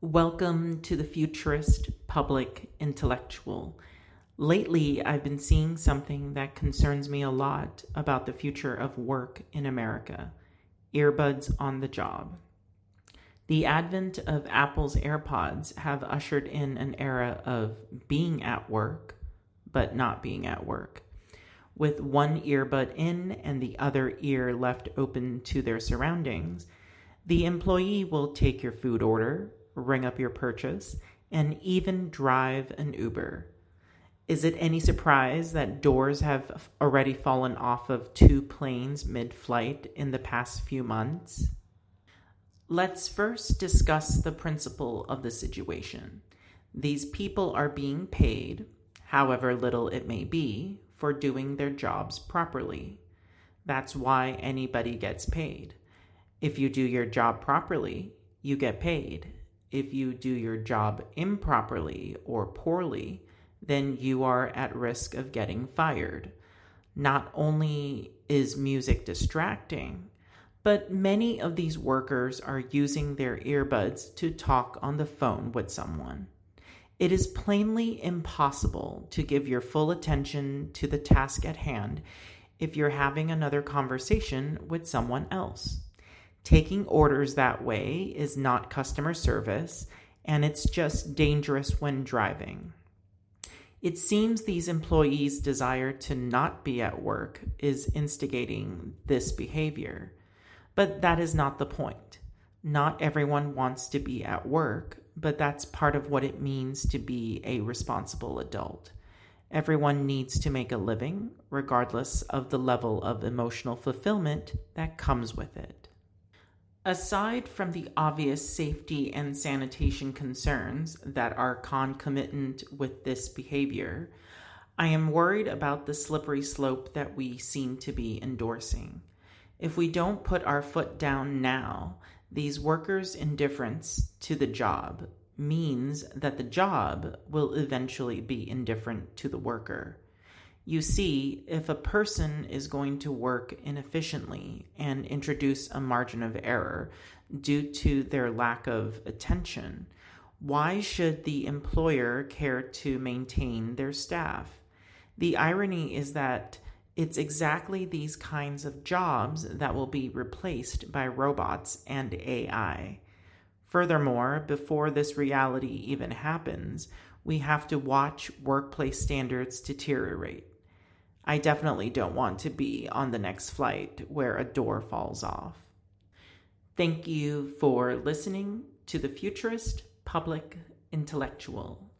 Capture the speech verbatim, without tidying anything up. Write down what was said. Welcome to the Futurist Public Intellectual. Lately, I've been seeing something that concerns me a lot about the future of work in America: earbuds on the job. The advent of Apple's AirPods have ushered in an era of being at work, but not being at work, with one earbud in and the other ear left open to their surroundings. The employee will take your food order, ring up your purchase, and even drive an Uber. Is it any surprise that doors have already fallen off of two planes mid-flight in the past few months? Let's first discuss the principle of the situation. These people are being paid, however little it may be, for doing their jobs properly. That's why anybody gets paid. If you do your job properly, you get paid. If you do your job improperly or poorly, then you are at risk of getting fired. Not only is music distracting, but many of these workers are using their earbuds to talk on the phone with someone. It is plainly impossible to give your full attention to the task at hand if you're having another conversation with someone else. Taking orders that way is not customer service, and it's just dangerous when driving. It seems these employees' desire to not be at work is instigating this behavior. But that is not the point. Not everyone wants to be at work, but that's part of what it means to be a responsible adult. Everyone needs to make a living, regardless of the level of emotional fulfillment that comes with it. Aside from the obvious safety and sanitation concerns that are concomitant with this behavior, I am worried about the slippery slope that we seem to be endorsing. If we don't put our foot down now, these workers' indifference to the job means that the job will eventually be indifferent to the worker. You see, if a person is going to work inefficiently and introduce a margin of error due to their lack of attention, why should the employer care to maintain their staff? The irony is that it's exactly these kinds of jobs that will be replaced by robots and A I. Furthermore, before this reality even happens, we have to watch workplace standards deteriorate. I definitely don't want to be on the next flight where a door falls off. Thank you for listening to the Futurist Public Intellectual.